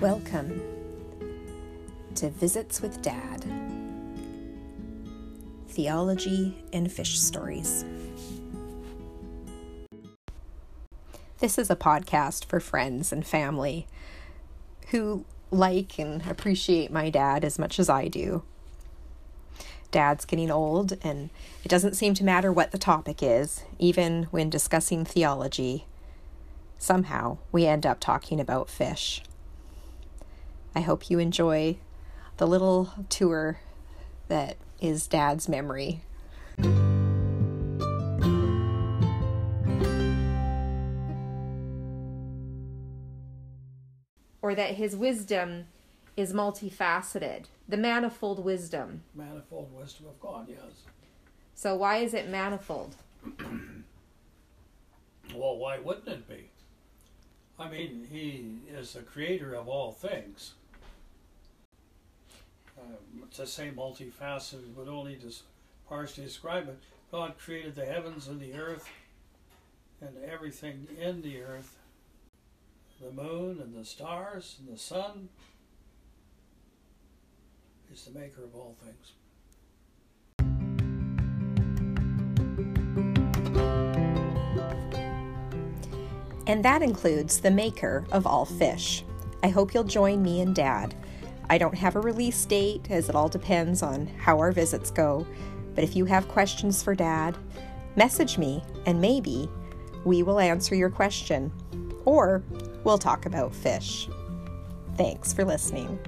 Welcome to Visits with Dad, Theology and Fish Stories. This is a podcast for friends and family who like and appreciate my dad as much as I do. Dad's getting old, and it doesn't seem to matter what the topic is, even when discussing theology. Somehow, we end up talking about fish. I hope you enjoy the little tour that is Dad's memory. Or that his wisdom is multifaceted. The manifold wisdom. Manifold wisdom of God, yes. So why is it manifold? Well, why wouldn't it be? I mean, he is the creator of all things. To say multifaceted would only just partially describe it. God created the heavens and the earth and everything in the earth, the moon and the stars and the sun. He's the maker of all things. And that includes the maker of all fish. I hope you'll join me and Dad. I don't have a release date, as it all depends on how our visits go, but if you have questions for Dad, message me and maybe we will answer your question, or we'll talk about fish. Thanks for listening.